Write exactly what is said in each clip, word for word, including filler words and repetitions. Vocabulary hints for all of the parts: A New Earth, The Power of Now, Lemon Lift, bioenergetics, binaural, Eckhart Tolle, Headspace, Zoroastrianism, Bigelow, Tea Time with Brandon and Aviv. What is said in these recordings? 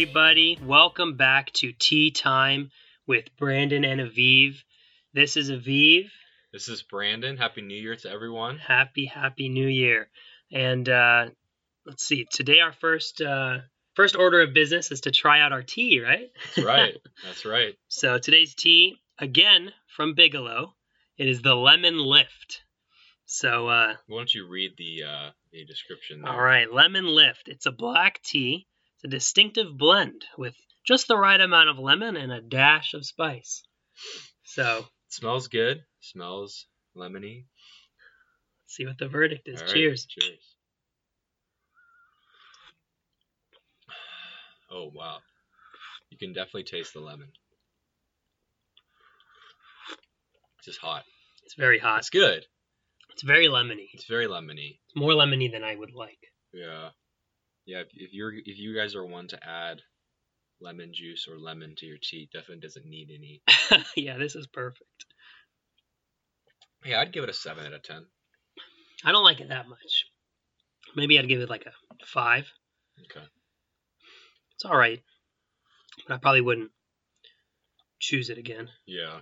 everybody. Welcome back to Tea Time with Brandon and Aviv. This is Aviv. This is Brandon. Happy New Year to everyone. Happy, happy New Year. And uh, let's see, today our first uh, first order of business is to try out our tea, right? That's right. That's right. So today's tea, again, from Bigelow. It is the Lemon Lift. So uh, why don't you read the, uh, the description there? All right, Lemon Lift. It's a black tea. It's a distinctive blend with just the right amount of lemon and a dash of spice. So it smells good. Smells lemony. Let's see what the verdict is. All right, cheers. Cheers. Oh, wow. You can definitely taste the lemon. It's just hot. It's very hot. It's good. It's very lemony. It's very lemony. It's more lemony than I would like. Yeah. Yeah, if, if you're if you guys are one to add lemon juice or lemon to your tea, definitely doesn't need any. Yeah, this is perfect. Yeah, I'd give it a seven out of ten. I don't like it that much. Maybe I'd give it like a five. Okay. It's all right, but I probably wouldn't choose it again. Yeah.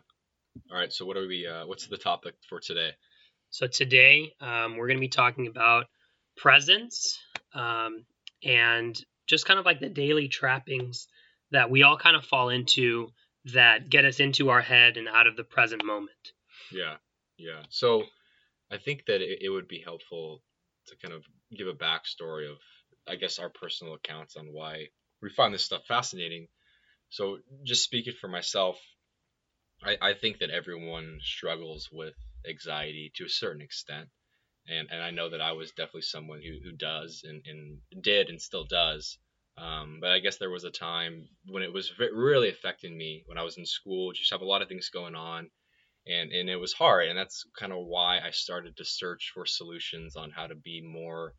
All right. So what are we? Uh, what's the topic for today? So today um, we're going to be talking about presence um, and just kind of like the daily trappings that we all kind of fall into that get us into our head and out of the present moment. Yeah. Yeah. So I think that it, it would be helpful to kind of give a backstory of, I guess, our personal accounts on why we find this stuff fascinating. So just speaking for myself, I, I think that everyone struggles with anxiety to a certain extent. And and I know that I was definitely someone who, who does and, and did and still does. Um, but I guess there was a time when it was really affecting me when I was in school. Just have a lot of things going on. And and it was hard, and that's kind of why I started to search for solutions on how to be more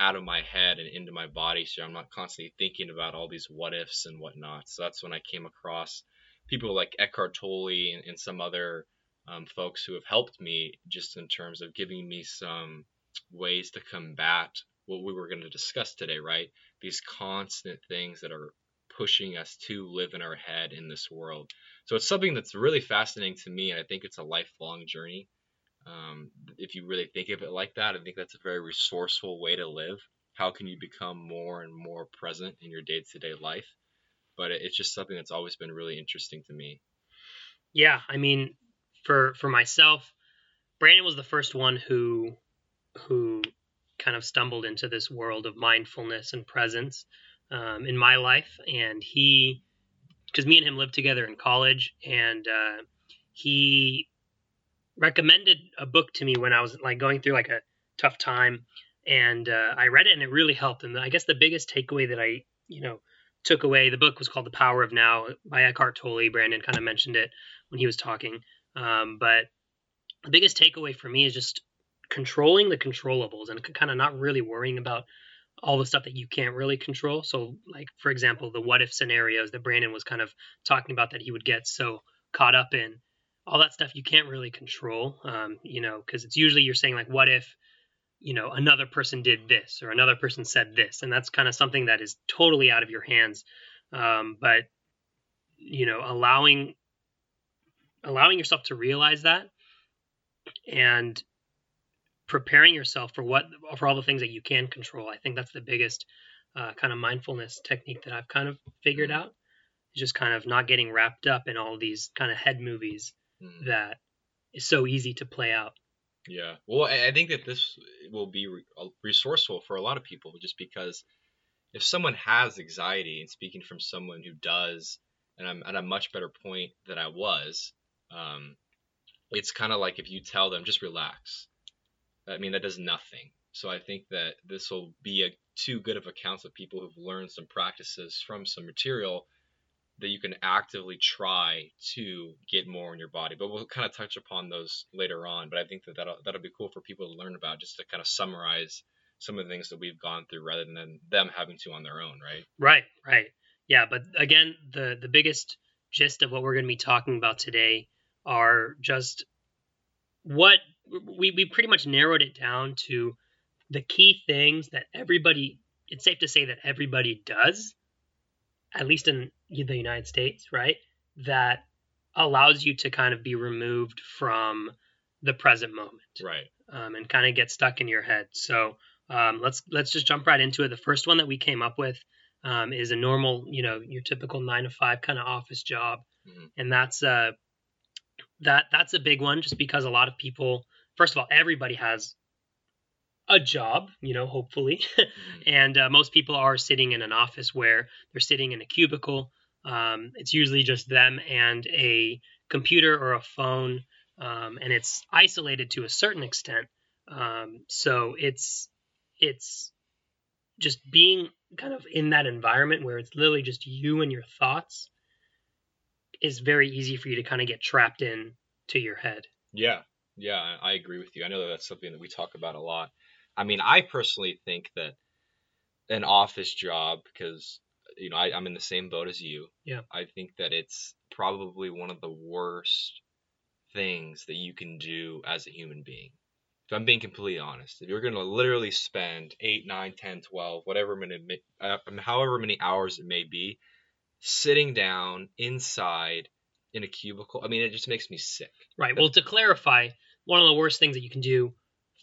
out of my head and into my body, so I'm not constantly thinking about all these what ifs and whatnot. So that's when I came across people like Eckhart Tolle and, and some other um, folks who have helped me just in terms of giving me some ways to combat what we were going to discuss today, right? These constant things that are pushing us to live in our head in this world. So it's something that's really fascinating to me, and I think it's a lifelong journey. Um, if you really think of it like that, I think that's a very resourceful way to live. How can you become more and more present in your day-to-day life? But it's just something that's always been really interesting to me. Yeah, I mean, for for myself, Brandon was the first one who who kind of stumbled into this world of mindfulness and presence um, in my life, and he. Because me and him lived together in college, and uh, he recommended a book to me when I was like going through like a tough time, and uh, I read it, and it really helped. And I guess the biggest takeaway that I, you know, took away, the book was called The Power of Now by Eckhart Tolle. Brandon kind of mentioned it when he was talking, um, but the biggest takeaway for me is just controlling the controllables and kind of not really worrying about all the stuff that you can't really control. So like, for example, the what if scenarios that Brandon was kind of talking about that he would get so caught up in, all that stuff you can't really control, um, you know, because it's usually you're saying like, what if, you know, another person did this or another person said this. And that's kind of something that is totally out of your hands. Um, but, you know, allowing allowing yourself to realize that and preparing yourself for what, for all the things that you can control. I think that's the biggest uh, kind of mindfulness technique that I've kind of figured out. It's just kind of not getting wrapped up in all these kind of head movies mm. that is so easy to play out. Yeah. Well, I think that this will be re- resourceful for a lot of people, just because if someone has anxiety, and speaking from someone who does, and I'm at a much better point than I was, um, it's kind of like if you tell them, just relax. I mean, that does nothing. So I think that this will be a too good of accounts of people who've learned some practices from some material that you can actively try to get more in your body. But we'll kind of touch upon those later on. But I think that that'll, that'll be cool for people to learn about, just to kind of summarize some of the things that we've gone through rather than them having to on their own, right? Right, right. Yeah, but again, the, the biggest gist of what we're going to be talking about today are just what – We we pretty much narrowed it down to the key things that everybody, it's safe to say that everybody does, at least in the United States, right, that allows you to kind of be removed from the present moment, right, um, and kind of get stuck in your head. So um, let's let's just jump right into it. The first one that we came up with um, is a normal, you know, your typical nine to five kind of office job, mm-hmm. and that's uh, that that's a big one, just because a lot of people, first of all, everybody has a job, you know, hopefully, and uh, most people are sitting in an office where they're sitting in a cubicle. Um, it's usually just them and a computer or a phone, um, and it's isolated to a certain extent. Um, so it's it's just being kind of in that environment where it's literally just you and your thoughts is very easy for you to kind of get trapped in to your head. Yeah, yeah, I agree with you. I know that that's something that we talk about a lot. I mean, I personally think that an office job, because, you know, I, I'm in the same boat as you. Yeah. I think that it's probably one of the worst things that you can do as a human being. If I'm being completely honest, if you're going to literally spend eight, nine, ten, twelve, whatever minute, uh, however many hours it may be, sitting down inside in a cubicle, I mean, it just makes me sick. Right. Well, to clarify, one of the worst things that you can do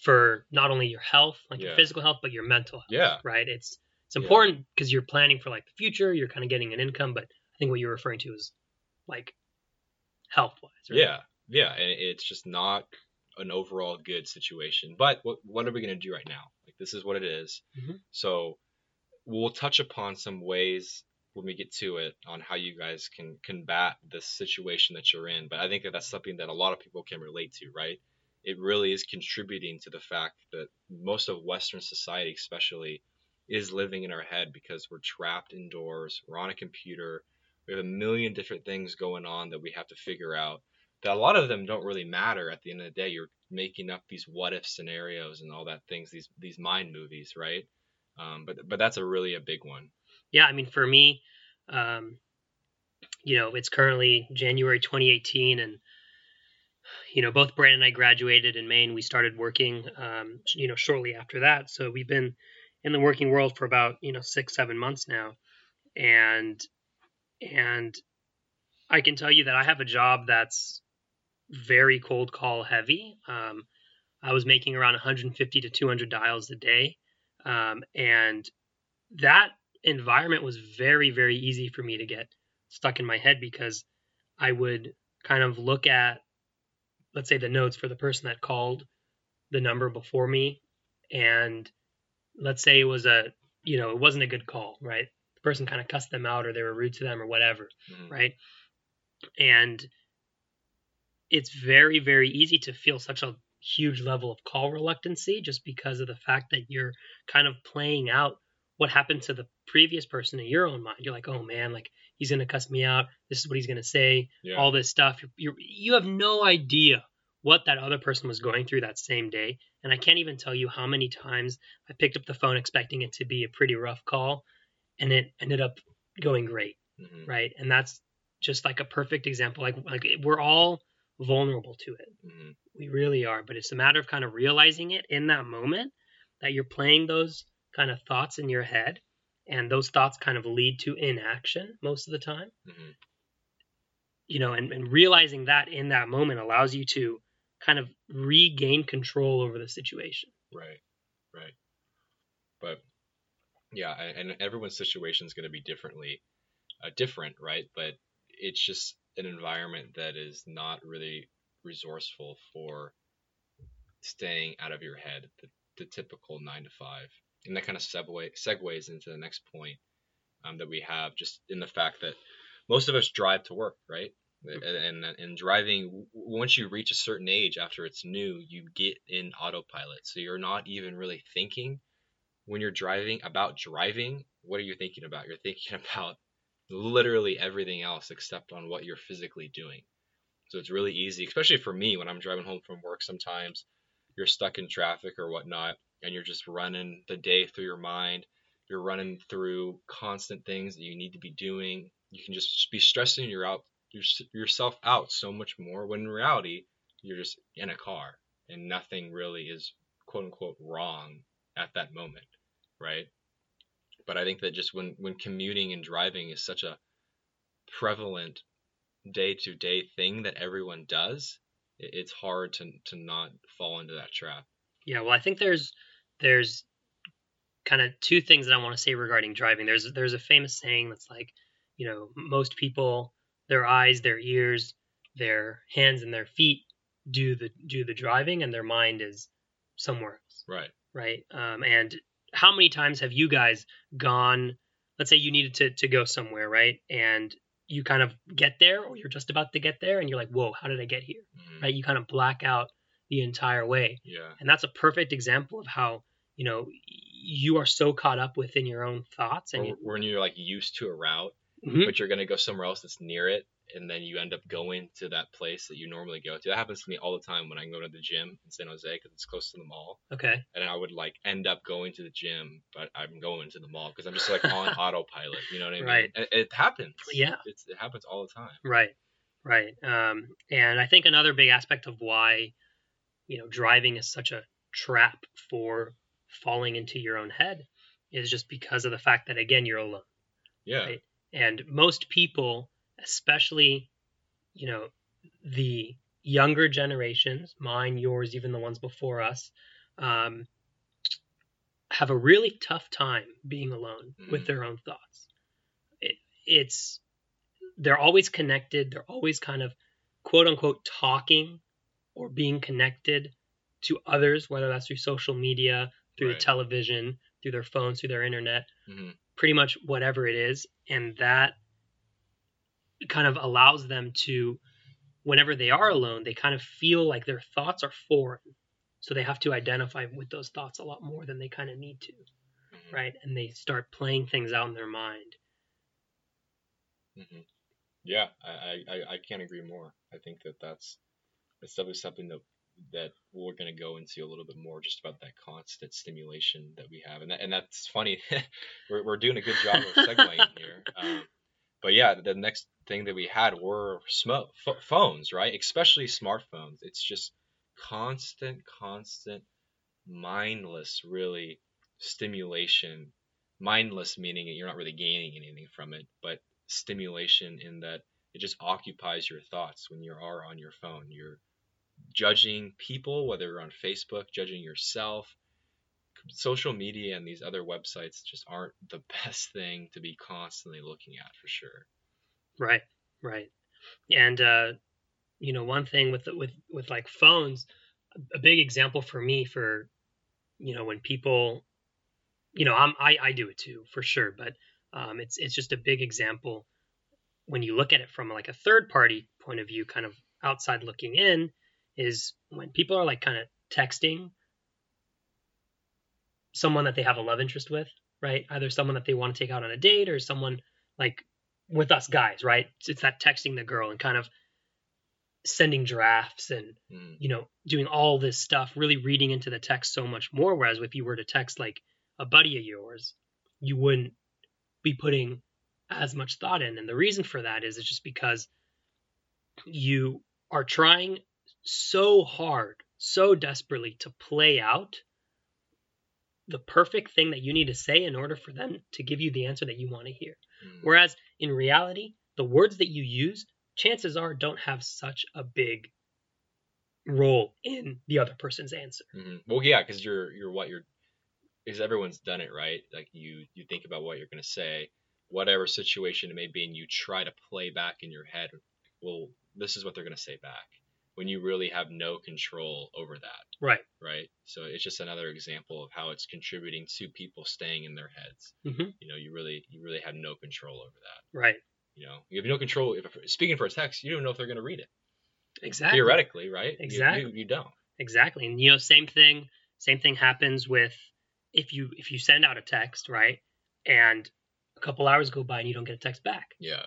for not only your health, like yeah. your physical health, but your mental health, yeah. right? It's it's important because yeah. you're planning for like the future, you're kind of getting an income, but I think what you're referring to is like health-wise, right? Yeah, yeah, and it's just not an overall good situation. But what what are we going to do right now? Like, this is what it is. Mm-hmm. So we'll touch upon some ways when we get to it on how you guys can combat this situation that you're in. But I think that that's something that a lot of people can relate to, right? It really is contributing to the fact that most of Western society, especially, is living in our head because we're trapped indoors. We're on a computer. We have a million different things going on that we have to figure out. That a lot of them don't really matter. At the end of the day, you're making up these what-if scenarios and all that things, these these mind movies, right? Um, but but that's a really a big one. Yeah, I mean, for me, um, you know, it's currently January twenty eighteen, and you know, both Brandon and I graduated in May, and we started working, um, you know, shortly after that. So we've been in the working world for about, you know, six, seven months now. And, and I can tell you that I have a job that's very cold call heavy. Um, I was making around one hundred fifty to two hundred dials a day. Um, and that environment was very, very easy for me to get stuck in my head because I would kind of look at, let's say, the notes for the person that called the number before me. And let's say it was a, you know, it wasn't a good call, right? The person kind of cussed them out or they were rude to them or whatever, mm-hmm. right? And it's very, very easy to feel such a huge level of call reluctancy just because of the fact that you're kind of playing out what happened to the previous person in your own mind. You're like, oh man, like he's going to cuss me out. This is what he's going to say, yeah. all this stuff. You're, you're, you have no idea what that other person was going through that same day. And I can't even tell you how many times I picked up the phone expecting it to be a pretty rough call and it ended up going great. Mm-hmm. Right. And that's just like a perfect example. Like, like we're all vulnerable to it. Mm-hmm. We really are. But it's a matter of kind of realizing it in that moment that you're playing those kind of thoughts in your head, and those thoughts kind of lead to inaction most of the time, mm-hmm. you know, and, and realizing that in that moment allows you to kind of regain control over the situation. Right. Right. But yeah. And everyone's situation is going to be differently uh, different. Right. But it's just an environment that is not really resourceful for staying out of your head, the, the typical nine to five. And that kind of segue, segues into the next point um, that we have, just in the fact that most of us drive to work, right? And, and and driving, once you reach a certain age after it's new, you get in autopilot. So you're not even really thinking when you're driving about driving. What are you thinking about? You're thinking about literally everything else except on what you're physically doing. So it's really easy, especially for me when I'm driving home from work. Sometimes you're stuck in traffic or whatnot, and you're just running the day through your mind. You're running through constant things that you need to be doing. You can just be stressing your out, your, yourself out so much more when in reality, you're just in a car and nothing really is quote unquote wrong at that moment, right? But I think that just when, when commuting and driving is such a prevalent day-to-day thing that everyone does, it, it's hard to to not fall into that trap. Yeah, well, I think there's there's kind of two things that I want to say regarding driving. There's there's a famous saying that's like, you know, most people, their eyes, their ears, their hands, and their feet do the do the driving, and their mind is somewhere else. Right. Right. Um, and how many times have you guys gone, let's say you needed to, to go somewhere, right? And you kind of get there, or you're just about to get there, and you're like, whoa, how did I get here? Mm-hmm. Right? You kind of black out the entire way. Yeah. And that's a perfect example of how, you know, you are so caught up within your own thoughts. And or, you, when you're like used to a route, mm-hmm. but you're going to go somewhere else that's near it. And then you end up going to that place that you normally go to. That happens to me all the time when I go to the gym in San Jose because it's close to the mall. Okay. And I would like end up going to the gym, but I'm going to the mall because I'm just like on autopilot. You know what I mean? Right. And it happens. Yeah. It's, it happens all the time. Right. Right. Um, and I think another big aspect of why, you know, driving is such a trap for falling into your own head is just because of the fact that, again, you're alone. Yeah. Right? And most people, especially, you know, the younger generations, mine, yours, even the ones before us, um, have a really tough time being alone mm-hmm. with their own thoughts. It, it's, they're always connected. They're always kind of quote unquote talking or being connected to others, whether that's through social media, through right. the television, through their phones, through their internet, mm-hmm. pretty much whatever it is. And that kind of allows them to, whenever they are alone, they kind of feel like their thoughts are foreign. So they have to identify with those thoughts a lot more than they kind of need to, mm-hmm. right? And they start playing things out in their mind. Mm-hmm. Yeah, I, I I can't agree more. I think that that's, that's definitely something that, that we're going to go into a little bit more, just about that constant stimulation that we have. And that, and that's funny. we're, we're doing a good job of segueing here. Um, But yeah, the next thing that we had were smoke, f- phones, right? Especially smartphones. It's just constant, constant, mindless, really, stimulation. Mindless meaning you're not really gaining anything from it, but stimulation in that it just occupies your thoughts when you are on your phone. You're judging people, whether you're on Facebook, judging yourself. Social media and these other websites just aren't the best thing to be constantly looking at, for sure. Right. Right. And, uh, you know, one thing with, with, with like phones, a big example for me for, you know, when people, you know, I'm, I, I do it too, for sure. But, um, it's, it's just a big example when you look at it from like a third party point of view, kind of outside looking in, is when people are like kind of texting someone that they have a love interest with, right? Either someone that they want to take out on a date or someone like with us guys, right? It's that texting the girl and kind of sending drafts and, mm. you know, doing all this stuff, really reading into the text so much more. Whereas if you were to text like a buddy of yours, you wouldn't be putting as much thought in. And the reason for that is it's just because you are trying so hard, so desperately to play out the perfect thing that you need to say in order for them to give you the answer that you want to hear. Mm. Whereas in reality, the words that you use, chances are, don't have such a big role in the other person's answer. Mm-hmm. Well, yeah, because you're you're what you're because everyone's done it, right? Like you you think about what you're going to say, whatever situation it may be, and you try to play back in your head, well, this is what they're going to say back, when you really have no control over that. Right. Right. So it's just another example of how it's contributing to people staying in their heads. Mm-hmm. You know, you really, you really have no control over that. Right. You know, you have no control. If speaking for a text, you don't know if they're going to read it. Exactly. Theoretically, right? Exactly. You, you, you don't. Exactly. And, you know, same thing, same thing happens with, if you, if you send out a text, right? And a couple hours go by and you don't get a text back. Yeah.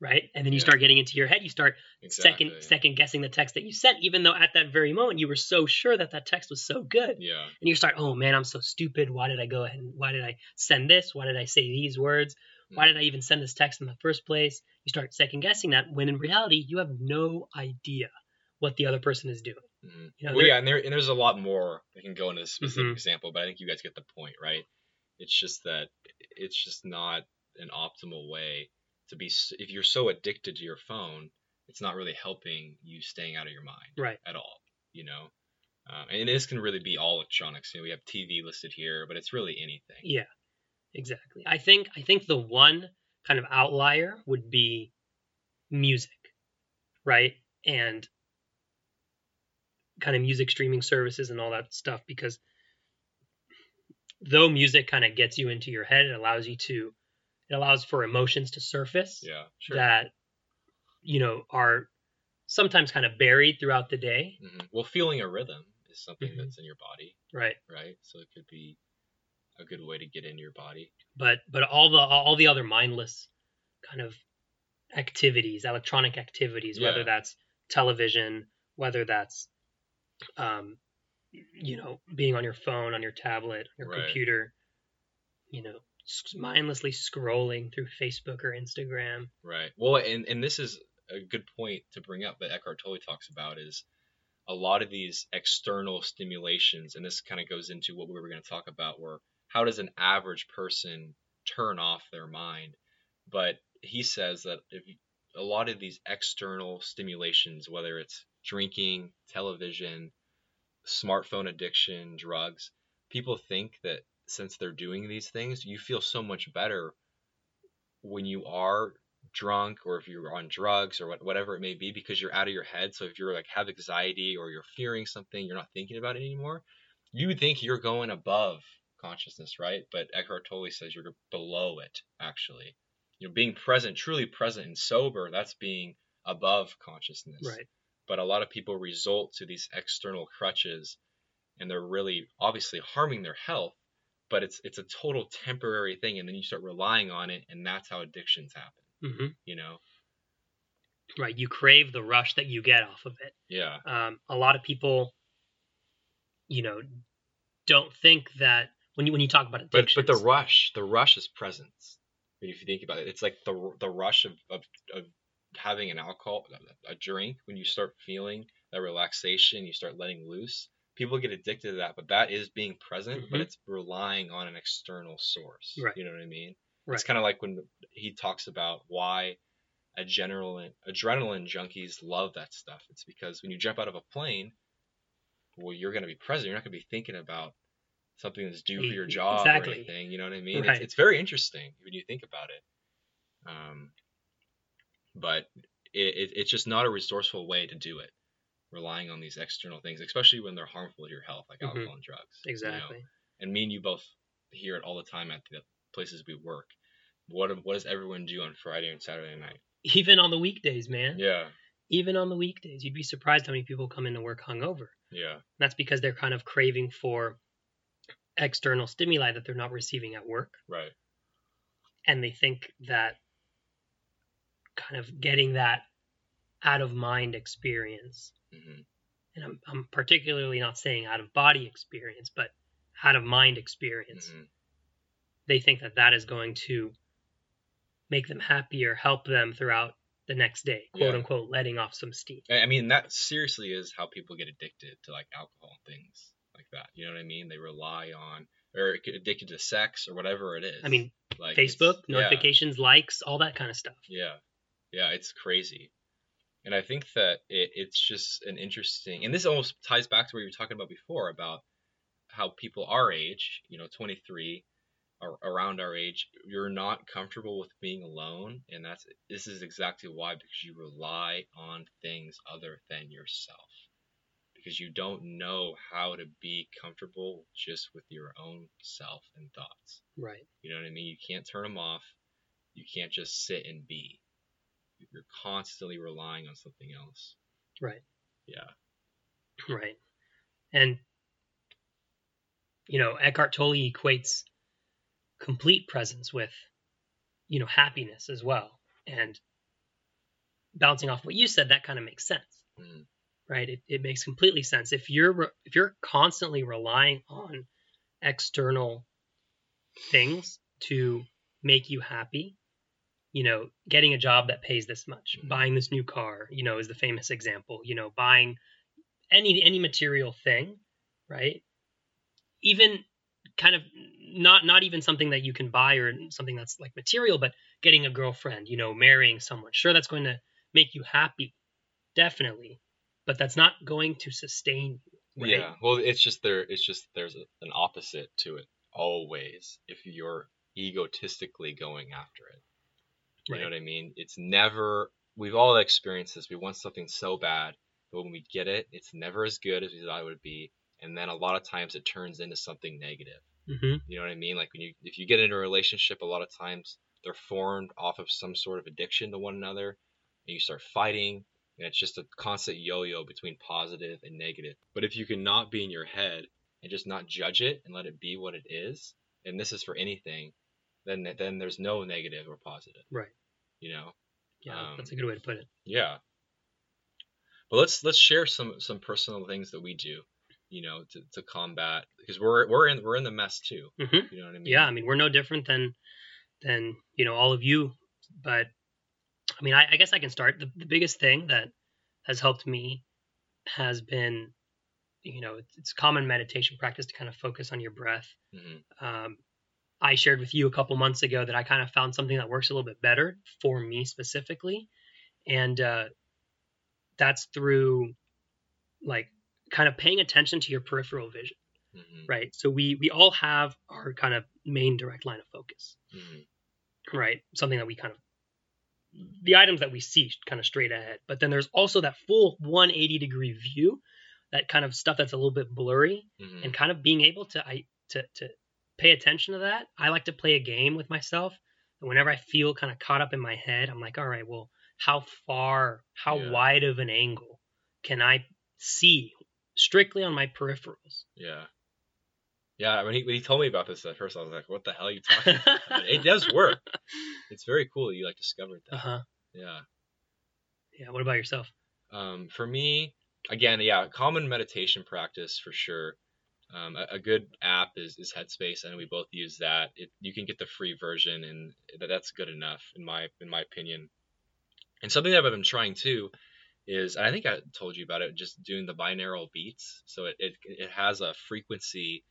Right. And then you yeah. start getting into your head. You start exactly, second yeah. second guessing the text that you sent, even though at that very moment you were so sure that that text was so good. Yeah. And you start, oh, man, I'm so stupid. Why did I go ahead? And why did I send this? Why did I say these words? Why did I even send this text in the first place? You start second guessing that, when in reality, you have no idea what the other person is doing. Mm-hmm. You know, well, yeah. And, there, and there's a lot more that can go into this specific mm-hmm. example, but I think you guys get the point, right? It's just that it's just not an optimal way to be. If you're so addicted to your phone, it's not really helping you staying out of your mind right. at all, you know? Um, and this can really be all electronics. You know, we have T V listed here, but it's really anything. Yeah, exactly. I think, I think the one kind of outlier would be music, right? And kind of music streaming services and all that stuff, because though music kind of gets you into your head, it allows you to, it allows for emotions to surface yeah, sure. that, you know, are sometimes kind of buried throughout the day. Mm-hmm. Well, feeling a rhythm is something mm-hmm. that's in your body. Right. Right. So it could be a good way to get into your body. But, but all the, all the other mindless kind of activities, electronic activities, yeah. whether that's television, whether that's, um, you know, being on your phone, on your tablet, your right. computer, you know, mindlessly scrolling through Facebook or Instagram. Right. Well, and, and this is a good point to bring up that Eckhart Tolle talks about is a lot of these external stimulations. And this kind of goes into what we were going to talk about, where how does an average person turn off their mind? But he says that if you, a lot of these external stimulations, whether it's drinking, television, smartphone addiction, drugs, people think that since they're doing these things, you feel so much better when you are drunk or if you're on drugs or what, whatever it may be, because you're out of your head. So if you're like have anxiety or you're fearing something, you're not thinking about it anymore. You think you're going above consciousness, right? But Eckhart Tolle says you're below it, actually. You know, being present, truly present and sober, that's being above consciousness. Right. But a lot of people resort to these external crutches, and they're really obviously harming their health. But it's it's a total temporary thing, and then you start relying on it, and that's how addictions happen. Mm-hmm. You know, right? You crave the rush that you get off of it. Yeah. Um, a lot of people, you know, don't think that when you when you talk about addictions, but but the rush, the rush is presence. I mean, if you think about it, it's like the the rush of of, of having an alcohol, a drink. When you start feeling that relaxation, you start letting loose. People get addicted to that, but that is being present, mm-hmm. but it's relying on an external source. Right. You know what I mean? Right. It's kind of like when he talks about why adrenaline, adrenaline junkies love that stuff. It's because when you jump out of a plane, well, you're going to be present. You're not going to be thinking about something that's due for your job exactly. or anything. You know what I mean? Right. It's, it's very interesting when you think about it. Um, but it, it, it's just not a resourceful way to do it. Relying on these external things, especially when they're harmful to your health, like alcohol mm-hmm. and drugs. Exactly. You know? And me and you both hear it all the time at the places we work. What what does everyone do on Friday and Saturday night? Even on the weekdays, man. Yeah. Even on the weekdays. You'd be surprised how many people come into work hungover. Yeah. And that's because they're kind of craving for external stimuli that they're not receiving at work. Right. And they think that kind of getting that out of mind experience. Mm-hmm. And I'm, I'm particularly not saying out of body experience, but out of mind experience. Mm-hmm. They think that that is going to make them happier, help them throughout the next day, quote yeah. unquote, letting off some steam. I mean, that seriously is how people get addicted to like alcohol and things like that. You know what I mean? They rely on, or addicted to sex or whatever it is. I mean, like Facebook, notifications, yeah. likes, all that kind of stuff. Yeah. Yeah. It's crazy. And I think that it, it's just an interesting, and this almost ties back to what you were talking about before, about how people our age, you know, twenty-three, or around our age, you're not comfortable with being alone. And that's, this is exactly why, because you rely on things other than yourself, because you don't know how to be comfortable just with your own self and thoughts. Right. You know what I mean? You can't turn them off. You can't just sit and be. You're constantly relying on something else. Right. Yeah. Right. And, you know, Eckhart Tolle equates complete presence with, you know, happiness as well. And bouncing off what you said, that kind of makes sense, mm. right? It, it makes completely sense. If you're, re- if you're constantly relying on external things to make you happy, you know, getting a job that pays this much, mm-hmm. buying this new car, you know, is the famous example, you know, buying any, any material thing, right? Even kind of not not even something that you can buy or something that's like material, but getting a girlfriend, you know, marrying someone. Sure, that's going to make you happy, definitely, but that's not going to sustain you. Right? Yeah, well, it's just there. It's just there's an opposite to it always. If you're egotistically going after it, you right. know what I mean? It's never. We've all experienced this. We want something so bad, but when we get it, it's never as good as we thought it would be. And then a lot of times it turns into something negative. Mm-hmm. You know what I mean? Like when you, if you get into a relationship, a lot of times they're formed off of some sort of addiction to one another, and you start fighting, and it's just a constant yo-yo between positive and negative. But if you can not be in your head and just not judge it and let it be what it is, and this is for anything, then then there's no negative or positive. Right. You know? Yeah, um, that's a good way to put it. Yeah. But let's let's share some some personal things that we do, you know, to, to combat, because we're we're in we're in the mess too. Mm-hmm. You know what I mean? Yeah, I mean, we're no different than than you know all of you, but I mean, I, I guess I can start. The, the biggest thing that has helped me has been, you know, it's, it's common meditation practice to kind of focus on your breath. Mm-hmm. Um, I shared with you a couple months ago that I kind of found something that works a little bit better for me specifically, and uh, that's through like kind of paying attention to your peripheral vision, mm-hmm. right? So we we all have our kind of main direct line of focus, mm-hmm. right? Something that we kind of, the items that we see kind of straight ahead. But then there's also that full one hundred eighty degree view, that kind of stuff that's a little bit blurry, mm-hmm. and kind of being able to, I, to, to pay attention to that. I like to play a game with myself. And whenever I feel kind of caught up in my head, I'm like, all right, well, how far, how yeah. wide of an angle can I see strictly on my peripherals? Yeah. Yeah. When he, when he told me about this at first, I was like, what the hell are you talking about? It does work. It's very cool that you like discovered that. Uh-huh. Yeah. Yeah. What about yourself? Um, for me, again, yeah, common meditation practice for sure. Um, a, a good app is, is Headspace, and we both use that. It, you can get the free version, and that's good enough in my in my opinion. And something that I've been trying too is, and I think I told you about it, just doing the binaural beats. So it, it, it has a frequency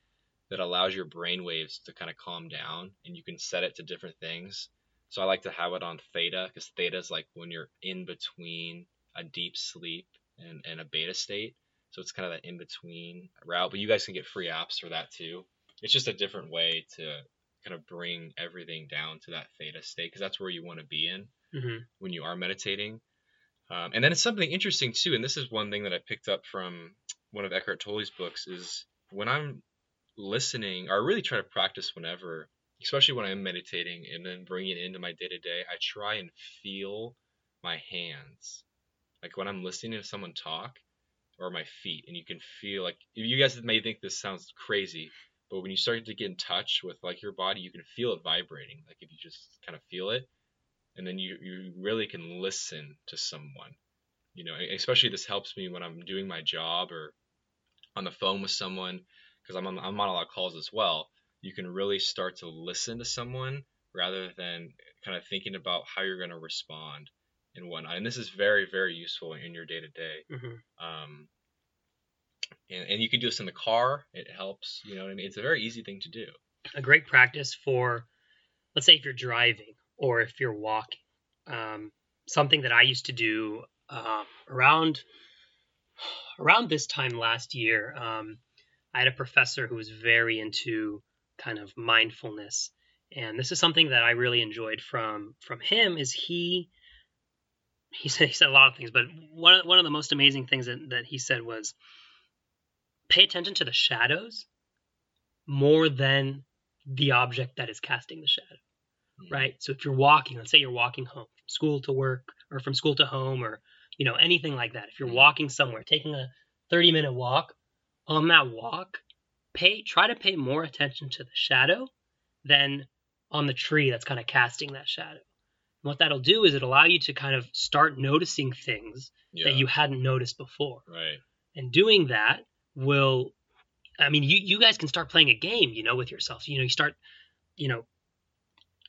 that allows your brain waves to kind of calm down, and you can set it to different things. So I like to have it on theta, because theta is like when you're in between a deep sleep and, and a beta state. So it's kind of that in-between route, but you guys can get free apps for that too. It's just a different way to kind of bring everything down to that theta state, because that's where you want to be in mm-hmm. when you are meditating. Um, and then it's something interesting too, and this is one thing that I picked up from one of Eckhart Tolle's books, is when I'm listening, or I really try to practice whenever, especially when I'm meditating and then bringing it into my day-to-day, I try and feel my hands. Like when I'm listening to someone talk, or my feet, and you can feel like, you guys may think this sounds crazy, but when you start to get in touch with like your body, you can feel it vibrating. Like if you just kind of feel it, and then you, you really can listen to someone, you know, especially this helps me when I'm doing my job or on the phone with someone, because I'm on, I'm on a lot of calls as well. You can really start to listen to someone rather than kind of thinking about how you're going to respond and whatnot. And this is very, very useful in your day-to-day. Mm-hmm. Um, and, and you can do this in the car. It helps, you know what I mean? It's a very easy thing to do. A great practice for, let's say if you're driving or if you're walking, um, something that I used to do uh, around, around this time last year, um, I had a professor who was very into kind of mindfulness. And this is something that I really enjoyed from, from him is he... He said he said a lot of things, but one of, one of the most amazing things that, that he said was pay attention to the shadows more than the object that is casting the shadow, mm-hmm. right? So if you're walking, let's say you're walking home, from school to work or from school to home or, you know, anything like that. If you're walking somewhere, taking a thirty-minute walk, on that walk, pay try to pay more attention to the shadow than on the tree that's kind of casting that shadow. What that'll do is it'll allow you to kind of start noticing things yeah. that you hadn't noticed before. Right. And doing that will, I mean, you, you guys can start playing a game, you know, with yourself. You know, you start, you know,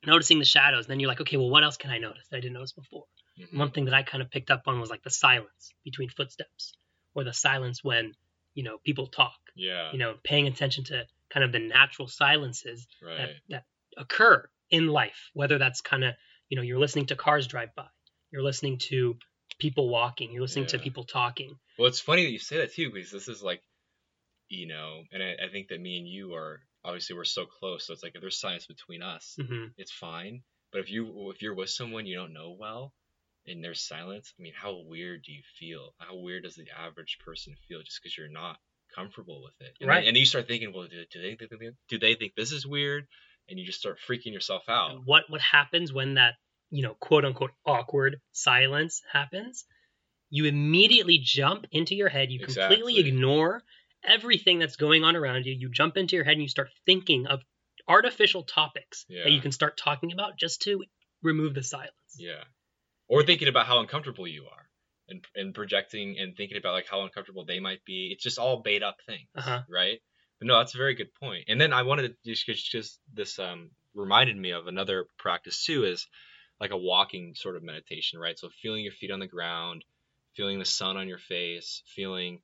noticing the shadows. Then you're like, okay, well, what else can I notice that I didn't notice before? Mm-hmm. One thing that I kind of picked up on was like the silence between footsteps or the silence when, you know, people talk. Yeah. You know, paying attention to kind of the natural silences right. that, that occur in life, whether that's kind of, you know, you're listening to cars drive by, you're listening to people walking, you're listening yeah. to people talking. Well, it's funny that you say that too, because this is like, you know, and I, I think that me and you are, obviously we're so close. So it's like, if there's silence between us, mm-hmm. it's fine. But if you, if you're with someone you don't know well and there's silence, I mean, how weird do you feel? How weird does the average person feel just because you're not comfortable with it? And right. Then, and you start thinking, well, do, do they think, do they think this is weird? And you just start freaking yourself out. And what, what happens when that, you know, quote unquote, awkward silence happens? You immediately jump into your head. You exactly. completely ignore everything that's going on around you. You jump into your head and you start thinking of artificial topics yeah. that you can start talking about just to remove the silence. Yeah. Or thinking about how uncomfortable you are and and projecting and thinking about like how uncomfortable they might be. It's just all bait up things, uh-huh. right? But no, that's a very good point. And then I wanted to just, just this um, reminded me of another practice too, is like a walking sort of meditation, right? So feeling your feet on the ground, feeling the sun on your face, feeling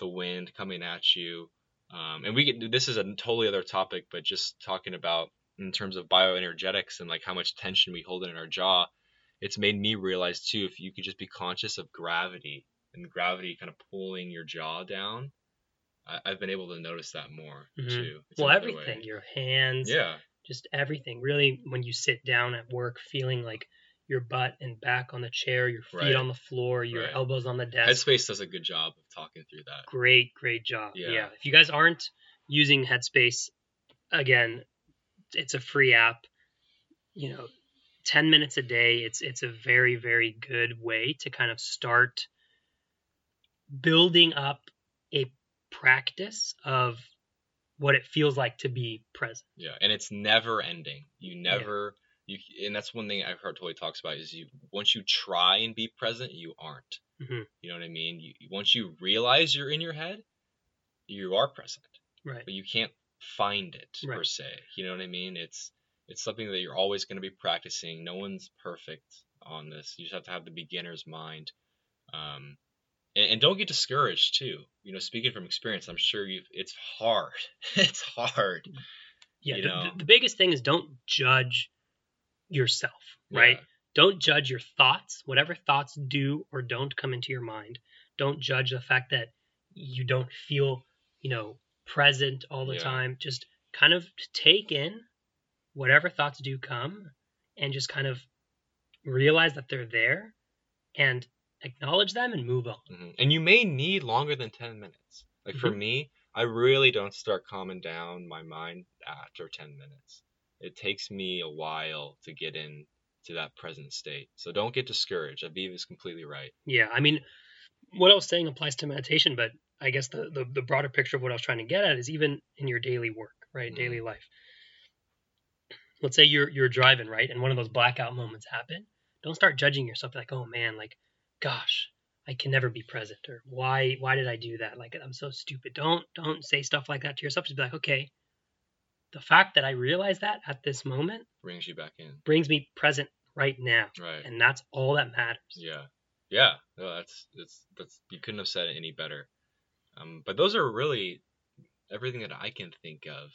the wind coming at you. Um, and we get, this is a totally other topic, but just talking about in terms of bioenergetics and like how much tension we hold in our jaw, it's made me realize too, if you could just be conscious of gravity and gravity kind of pulling your jaw down, I, I've been able to notice that more mm-hmm. too. It's well, everything, way. Your hands, yeah, just everything. Really, when you sit down at work, feeling like your butt and back on the chair, your feet right. on the floor, your right. elbows on the desk. Headspace does a good job of talking through that. Great, great job. Yeah. yeah. If you guys aren't using Headspace, again, it's a free app. You know, ten minutes a day. It's it's a very, very good way to kind of start building up a practice of what it feels like to be present. Yeah, and it's never ending. You never... Yeah. You, and that's one thing Eckhart Tolle talks about is you once you try and be present, you aren't. Mm-hmm. You know what I mean? You, once you realize you're in your head, you are present. Right. But you can't find it right. per se. You know what I mean? It's it's something that you're always going to be practicing. No one's perfect on this. You just have to have the beginner's mind. Um, and, and don't get discouraged too. You know, speaking from experience, I'm sure you've. It's hard. it's hard. Yeah. You the, know? The, the biggest thing is don't judge yourself, right? Yeah. Don't judge your thoughts. Whatever thoughts do or don't come into your mind, don't judge the fact that you don't feel, you know, present all the yeah. time. Just kind of take in whatever thoughts do come and just kind of realize that they're there and acknowledge them and move on. Mm-hmm. And you may need longer than ten minutes. Like mm-hmm. for me, I really don't start calming down my mind after ten minutes. It takes me a while to get into that present state. So don't get discouraged. Aviv is completely right. Yeah. I mean, what I was saying applies to meditation, but I guess the, the, the broader picture of what I was trying to get at is even in your daily work, right? Mm-hmm. Daily life. Let's say you're you're driving, right? And one of those blackout moments happen. Don't start judging yourself like, oh man, like, gosh, I can never be present. Or why why did I do that? Like, I'm so stupid. Don't don't say stuff like that to yourself. Just be like, okay. The fact that I realize that at this moment brings you back in, brings me present right now. Right. And that's all that matters. Yeah. Yeah. No, that's, that's, that's, you couldn't have said it any better. Um, but those are really everything that I can think of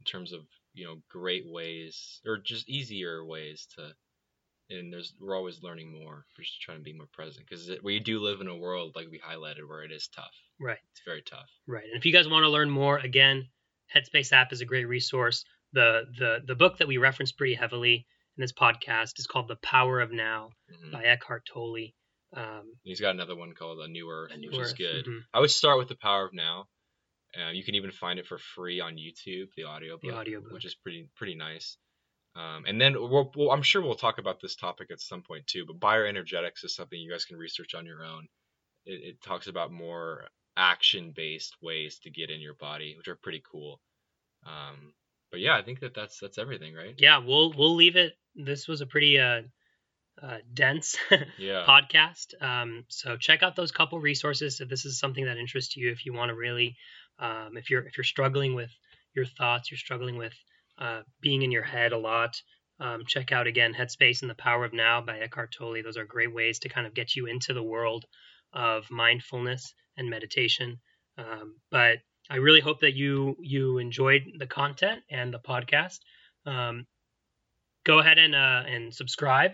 in terms of, you know, great ways or just easier ways to, and there's, we're always learning more. We're just trying to be more present because we do live in a world like we highlighted where it is tough. Right. It's very tough. Right. And if you guys want to learn more, again, Headspace app is a great resource. The the the book that we reference pretty heavily in this podcast is called The Power of Now mm-hmm. by Eckhart Tolle. Um, He's got another one called A New Earth, A New which Earth. Is good. Mm-hmm. I would start with The Power of Now. Uh, you can even find it for free on YouTube, the audiobook, the audiobook. Which is pretty pretty nice. Um, and then we'll, we'll, I'm sure we'll talk about this topic at some point too, but bioenergetics is something you guys can research on your own. It, it talks about more action-based ways to get in your body, which are pretty cool. Um, but yeah, I think that that's, that's everything, right? Yeah. We'll, we'll leave it. This was a pretty, uh, uh dense yeah. podcast. Um, so check out those couple resources. If this is something that interests you, if you want to really, um, if you're, if you're struggling with your thoughts, you're struggling with, uh, being in your head a lot, um, check out again, Headspace and The Power of Now by Eckhart Tolle. Those are great ways to kind of get you into the world of mindfulness and meditation. Um, but I really hope that you you enjoyed the content and the podcast. Um, go ahead and uh, and subscribe.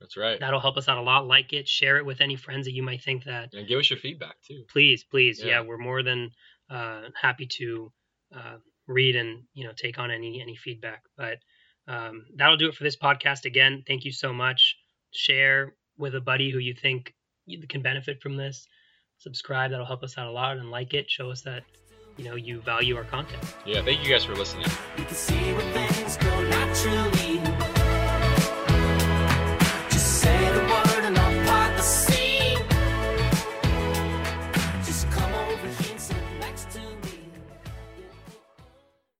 That's right. That'll help us out a lot. Like it, share it with any friends that you might think that. And give us your feedback too. Please, please. Yeah, yeah we're more than uh, happy to uh, read and, you know, take on any any feedback. But um, that'll do it for this podcast. Again, thank you so much. Share with a buddy who you think can benefit from this. Subscribe. That'll help us out a lot. And like it. Show us that, you know, you value our content. Yeah. Thank you guys for listening. You can see what things go-